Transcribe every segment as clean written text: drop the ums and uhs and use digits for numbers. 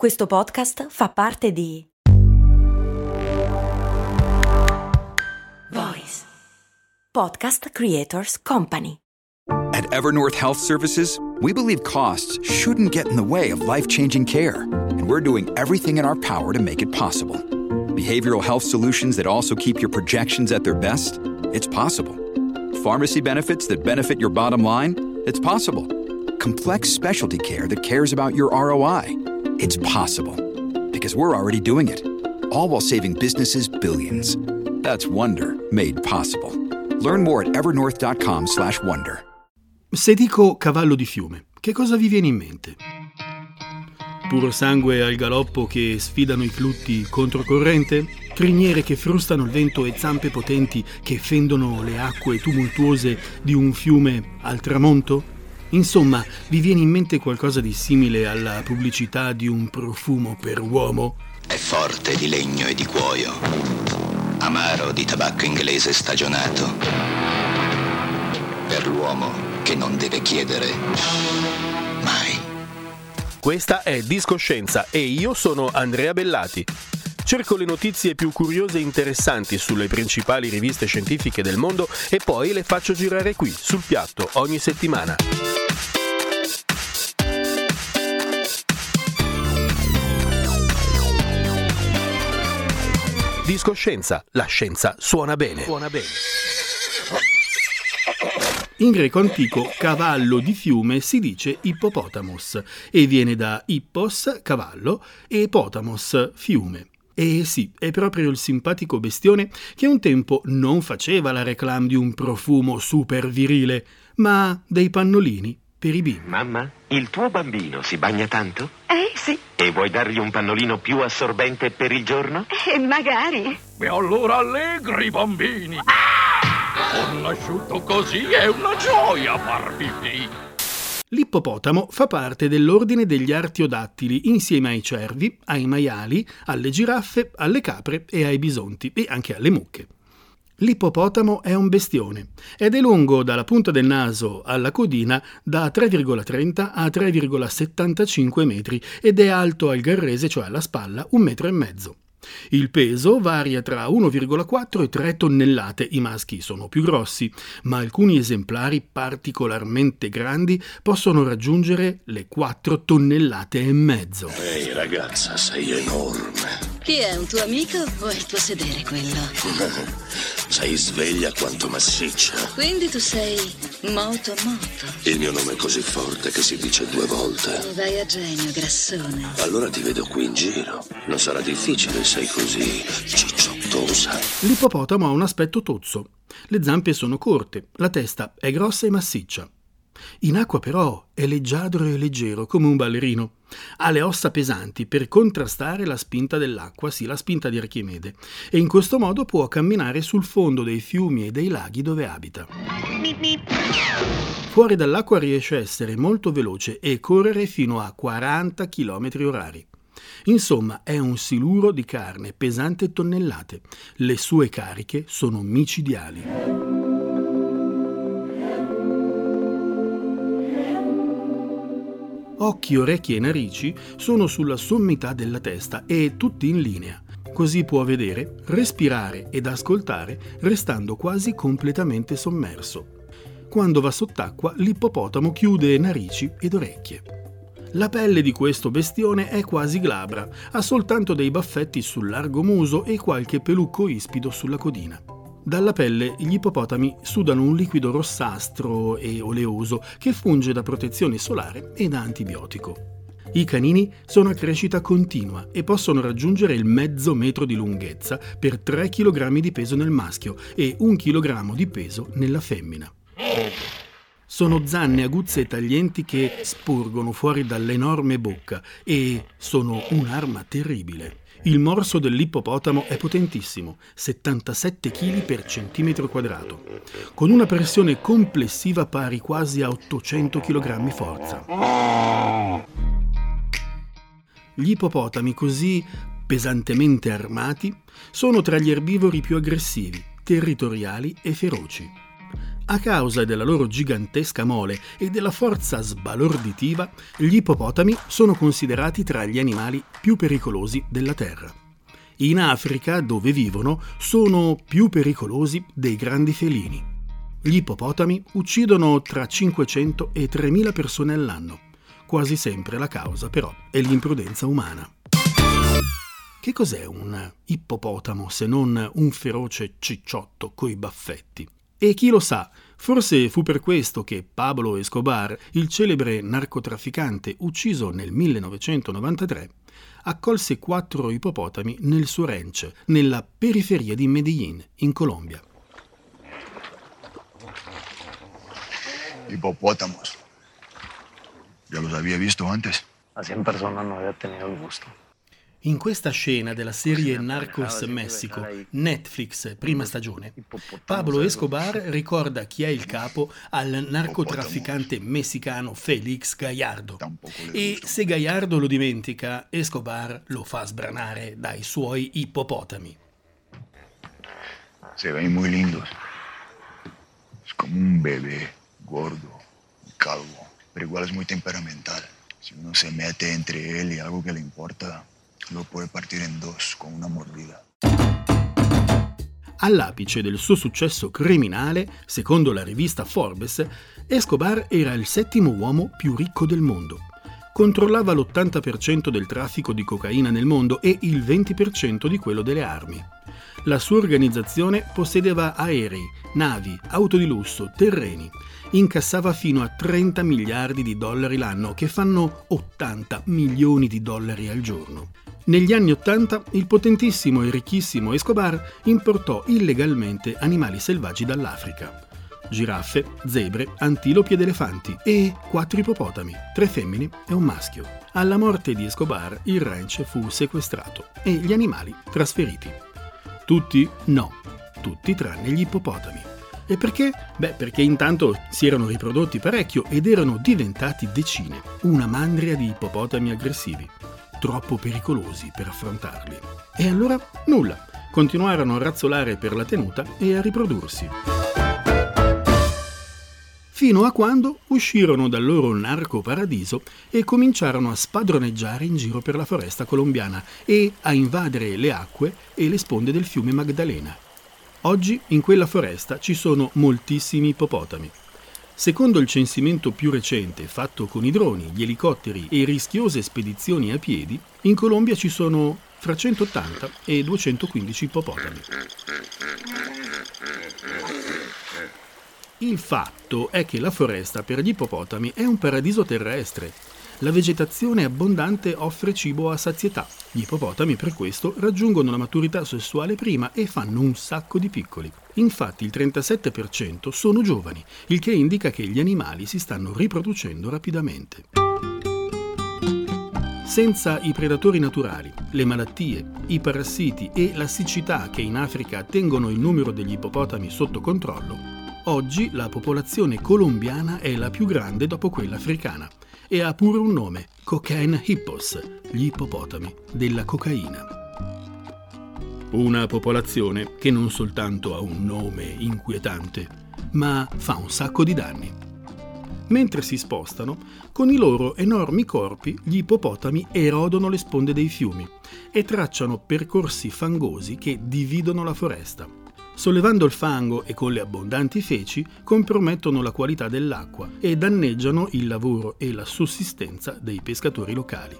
Questo podcast fa parte di Voice Podcast Creators Company. At Evernorth Health Services, we believe costs shouldn't get in the way of life-changing care, and we're doing everything in our power to make it possible. Behavioral health solutions that also keep your projections at their best? It's possible. Pharmacy benefits that benefit your bottom line? It's possible. Complex specialty care that cares about your ROI? It's possible, because we're already doing it, all while saving businesses billions. That's Wonder made possible. Learn more at evernorth.com/wonder. Se dico cavallo di fiume, che cosa vi viene in mente? Puro sangue al galoppo che sfidano i flutti controcorrente? Criniere che frustano il vento e zampe potenti che fendono le acque tumultuose di un fiume al tramonto? Insomma, vi viene in mente qualcosa di simile alla pubblicità di un profumo per uomo? È forte di legno e di cuoio, amaro di tabacco inglese stagionato, per l'uomo che non deve chiedere mai. Questa è Discoscienza e io sono Andrea Bellati. Cerco le notizie più curiose e interessanti sulle principali riviste scientifiche del mondo e poi le faccio girare qui, sul piatto, ogni settimana. Discoscienza, la scienza suona bene. Suona bene. In greco antico cavallo di fiume si dice Hippopotamos e viene da hippos, cavallo, e potamos, fiume. E sì, è proprio il simpatico bestione che un tempo non faceva la reclame di un profumo super virile, ma dei pannolini per i bimbi. Mamma, il tuo bambino si bagna tanto? Sì. E vuoi dargli un pannolino più assorbente per il giorno? Magari. E allora allegri bambini! Ah! Con l'asciutto così è una gioia far pipì! L'ippopotamo fa parte dell'ordine degli artiodattili insieme ai cervi, ai maiali, alle giraffe, alle capre e ai bisonti e anche alle mucche. L'ippopotamo è un bestione ed è lungo dalla punta del naso alla codina da 3,30 a 3,75 metri ed è alto al garrese, cioè alla spalla, 1,5 metri. Il peso varia tra 1,4 e 3 tonnellate, i maschi sono più grossi, ma alcuni esemplari particolarmente grandi possono raggiungere le 4,5 tonnellate. Ehi ragazza, sei enorme. Chi è, un tuo amico o è il tuo sedere quello? Sei sveglia quanto massiccia. Quindi tu sei moto. Il mio nome è così forte che si dice 2 volte. Mi vai a genio, grassone. Allora ti vedo qui in giro. Non sarà difficile, sei così cicciottosa. L'ippopotamo ha un aspetto tozzo. Le zampe sono corte, la testa è grossa e massiccia. In acqua però è leggiadro e leggero come un ballerino. Ha le ossa pesanti per contrastare la spinta dell'acqua, sì, la spinta di Archimede, e in questo modo può camminare sul fondo dei fiumi e dei laghi dove abita. Fuori dall'acqua riesce a essere molto veloce e correre fino a 40 km/h. Insomma, è un siluro di carne pesante e tonnellate. Le sue cariche sono micidiali. Occhi, orecchie e narici sono sulla sommità della testa e tutti in linea. Così può vedere, respirare ed ascoltare restando quasi completamente sommerso. Quando va sott'acqua, l'ippopotamo chiude narici ed orecchie. La pelle di questo bestione è quasi glabra, ha soltanto dei baffetti sul largo muso e qualche pelucco ispido sulla codina. Dalla pelle gli ippopotami sudano un liquido rossastro e oleoso che funge da protezione solare e da antibiotico. I canini sono a crescita continua e possono raggiungere il 0,5 metro di lunghezza per 3 kg di peso nel maschio e 1 kg di peso nella femmina. Sono zanne aguzze e taglienti che sporgono fuori dall'enorme bocca e sono un'arma terribile. Il morso dell'ippopotamo è potentissimo, 77 kg per centimetro quadrato, con una pressione complessiva pari quasi a 800 kg forza. Gli ippopotami così pesantemente armati sono tra gli erbivori più aggressivi, territoriali e feroci. A causa della loro gigantesca mole e della forza sbalorditiva, gli ippopotami sono considerati tra gli animali più pericolosi della Terra. In Africa, dove vivono, sono più pericolosi dei grandi felini. Gli ippopotami uccidono tra 500 e 3.000 persone all'anno. Quasi sempre la causa, però, è l'imprudenza umana. Che cos'è un ippopotamo se non un feroce cicciotto coi baffetti? E chi lo sa, forse fu per questo che Pablo Escobar, il celebre narcotrafficante ucciso nel 1993, accolse 4 ippopotami nel suo ranch, nella periferia di Medellín, in Colombia. Hippopótamos. Ya los había visto antes. Así en persona no había tenido el gusto. In questa scena della serie Narcos Messico, Netflix, prima stagione, Pablo Escobar ricorda chi è il capo al narcotrafficante messicano Félix Gallardo. E se Gallardo lo dimentica, Escobar lo fa sbranare dai suoi ippopotami. Se ven muy lindos. Es como un bebé, gordo, calvo, pero igual es muy temperamental. Si uno se mete entre él y algo que le importa, lo può partire in due con una mordida. All'apice del suo successo criminale, secondo la rivista Forbes, Escobar era il 7º uomo più ricco del mondo. Controllava l'80% del traffico di cocaina nel mondo e il 20% di quello delle armi. La sua organizzazione possedeva aerei, navi, auto di lusso, terreni. Incassava fino a 30 miliardi di dollari l'anno, che fanno 80 milioni di dollari al giorno. Negli anni 80 il potentissimo e ricchissimo Escobar importò illegalmente animali selvaggi dall'Africa. Giraffe, zebre, antilopi ed elefanti e 4 ippopotami, 3 femmine e un maschio. Alla morte di Escobar il ranch fu sequestrato e gli animali trasferiti. Tutti? No, tutti tranne gli ippopotami. E perché? Beh, perché intanto si erano riprodotti parecchio ed erano diventati decine, una mandria di ippopotami aggressivi, troppo pericolosi per affrontarli. E allora nulla, continuarono a razzolare per la tenuta e a riprodursi. Fino a quando uscirono dal loro narcoparadiso e cominciarono a spadroneggiare in giro per la foresta colombiana e a invadere le acque e le sponde del fiume Magdalena. Oggi in quella foresta ci sono moltissimi ippopotami. Secondo il censimento più recente fatto con i droni, gli elicotteri e rischiose spedizioni a piedi, in Colombia ci sono fra 180 e 215 ippopotami. Il fatto è che la foresta per gli ippopotami è un paradiso terrestre. La vegetazione abbondante offre cibo a sazietà. Gli ippopotami per questo raggiungono la maturità sessuale prima e fanno un sacco di piccoli. Infatti il 37% sono giovani, il che indica che gli animali si stanno riproducendo rapidamente. Senza i predatori naturali, le malattie, i parassiti e la siccità che in Africa tengono il numero degli ippopotami sotto controllo, oggi la popolazione colombiana è la più grande dopo quella africana e ha pure un nome, Cocaine hippos, gli ippopotami della cocaina. Una popolazione che non soltanto ha un nome inquietante, ma fa un sacco di danni. Mentre si spostano, con i loro enormi corpi gli ippopotami erodono le sponde dei fiumi e tracciano percorsi fangosi che dividono la foresta. Sollevando il fango e con le abbondanti feci compromettono la qualità dell'acqua e danneggiano il lavoro e la sussistenza dei pescatori locali.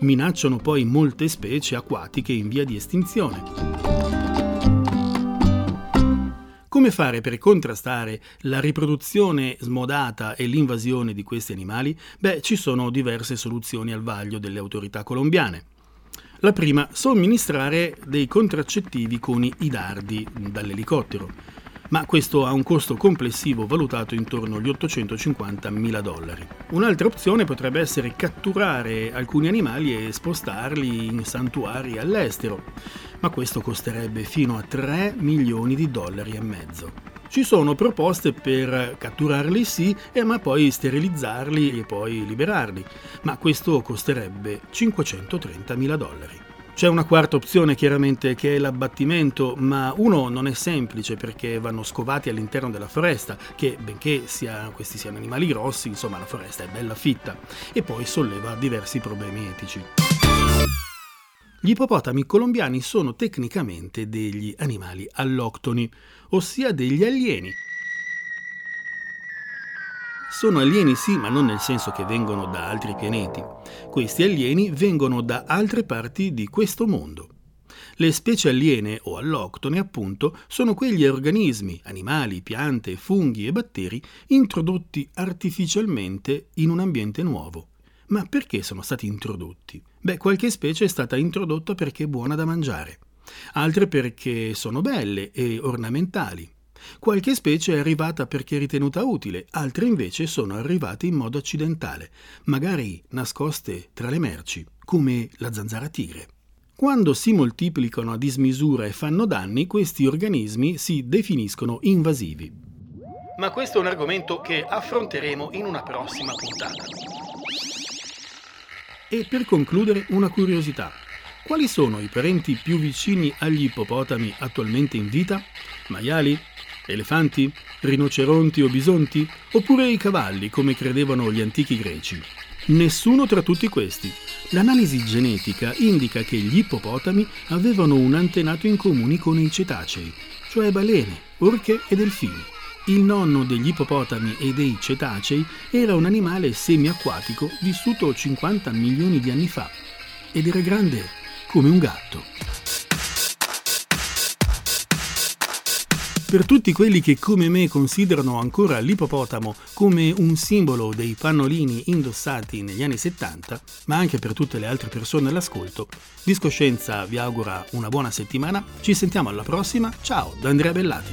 Minacciano poi molte specie acquatiche in via di estinzione. Come fare per contrastare la riproduzione smodata e l'invasione di questi animali? Beh, ci sono diverse soluzioni al vaglio delle autorità colombiane. La prima, somministrare dei contraccettivi con i dardi dall'elicottero, ma questo ha un costo complessivo valutato intorno agli $850.000. Un'altra opzione potrebbe essere catturare alcuni animali e spostarli in santuari all'estero, ma questo costerebbe fino a $3,5 milioni. Ci sono proposte per catturarli sì, ma poi sterilizzarli e poi liberarli, ma questo costerebbe $530.000. C'è una quarta opzione chiaramente, che è l'abbattimento, ma uno non è semplice perché vanno scovati all'interno della foresta, che benché questi siano animali grossi, insomma la foresta è bella fitta, e poi solleva diversi problemi etici. Gli ippopotami colombiani sono tecnicamente degli animali alloctoni, ossia degli alieni. Sono alieni sì, ma non nel senso che vengono da altri pianeti. Questi alieni vengono da altre parti di questo mondo. Le specie aliene o alloctone, appunto, sono quegli organismi, animali, piante, funghi e batteri, introdotti artificialmente in un ambiente nuovo. Ma perché sono stati introdotti? Beh, qualche specie è stata introdotta perché è buona da mangiare, altre perché sono belle e ornamentali. Qualche specie è arrivata perché è ritenuta utile, altre invece sono arrivate in modo accidentale, magari nascoste tra le merci, come la zanzara tigre. Quando si moltiplicano a dismisura e fanno danni, questi organismi si definiscono invasivi. Ma questo è un argomento che affronteremo in una prossima puntata. E per concludere, una curiosità. Quali sono i parenti più vicini agli ippopotami attualmente in vita? Maiali? Elefanti? Rinoceronti o bisonti? Oppure i cavalli, come credevano gli antichi greci? Nessuno tra tutti questi. L'analisi genetica indica che gli ippopotami avevano un antenato in comune con i cetacei, cioè balene, orche e delfini. Il nonno degli ippopotami e dei cetacei era un animale semiacquatico vissuto 50 milioni di anni fa ed era grande come un gatto. Per tutti quelli che come me considerano ancora l'ippopotamo come un simbolo dei pannolini indossati negli anni 70, ma anche per tutte le altre persone all'ascolto, Discoscienza vi augura una buona settimana, ci sentiamo alla prossima, ciao da Andrea Bellati.